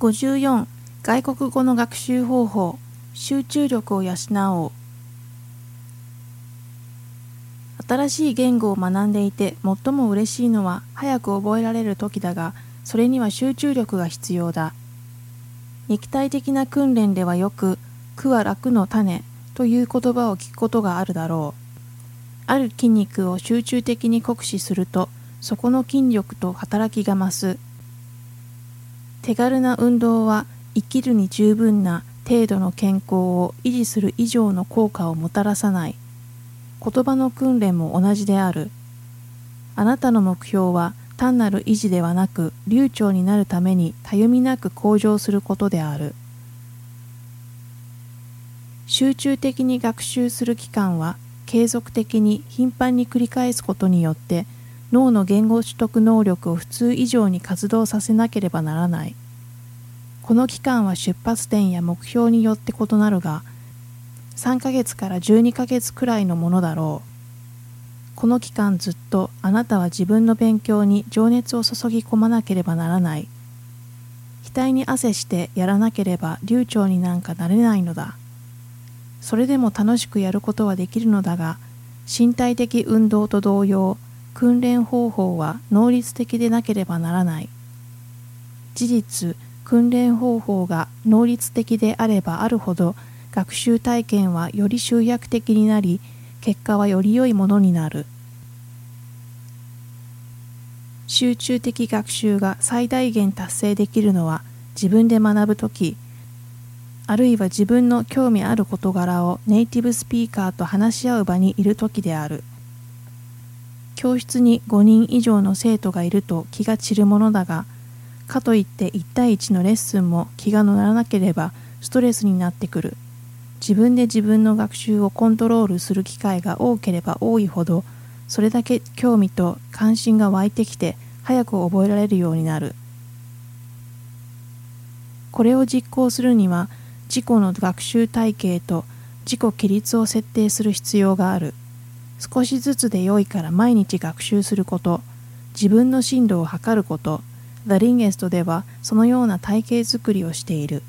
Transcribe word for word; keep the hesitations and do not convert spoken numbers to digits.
ごじゅうよん外国語の学習方法、集中力を養おう。新しい言語を学んでいて最も嬉しいのは早く覚えられる時だが、それには集中力が必要だ。肉体的な訓練ではよく「苦は楽の種」という言葉を聞くことがあるだろう。ある筋肉を集中的に酷使すると、そこの筋力と働きが増す。手軽な運動は生きるに十分な程度の健康を維持する以上の効果をもたらさない。言葉の訓練も同じである。あなたの目標は単なる維持ではなく、流暢になるためにたゆみなく向上することである。集中的に学習する期間は、継続的に頻繁に繰り返すことによって、脳の言語取得能力を普通以上に活動させなければならない。この期間は出発点や目標によって異なるが、さんかげつからじゅうにかげつくらいのものだろう。この期間ずっとあなたは自分の勉強に情熱を注ぎ込まなければならない。額に汗してやらなければ流暢になんかなれないのだ。それでも楽しくやることはできるのだが、身体的運動と同様、訓練方法は能率的でなければならない。事実、訓練方法が能率的であればあるほど、学習体験はより集約的になり、結果はより良いものになる。集中的学習が最大限達成できるのは、自分で学ぶとき、あるいは自分の興味ある事柄をネイティブスピーカーと話し合う場にいるときである。教室にごにん以上の生徒がいると気が散るものだが、かといっていち対いちのレッスンも気が乗らなければストレスになってくる。自分で自分の学習をコントロールする機会が多ければ多いほど、それだけ興味と関心が湧いてきて、早く覚えられるようになる。これを実行するには、自己の学習体系と自己規律を設定する必要がある。少しずつで良いから毎日学習すること、自分の進路を測ること、The Ringestではそのような体系づくりをしている。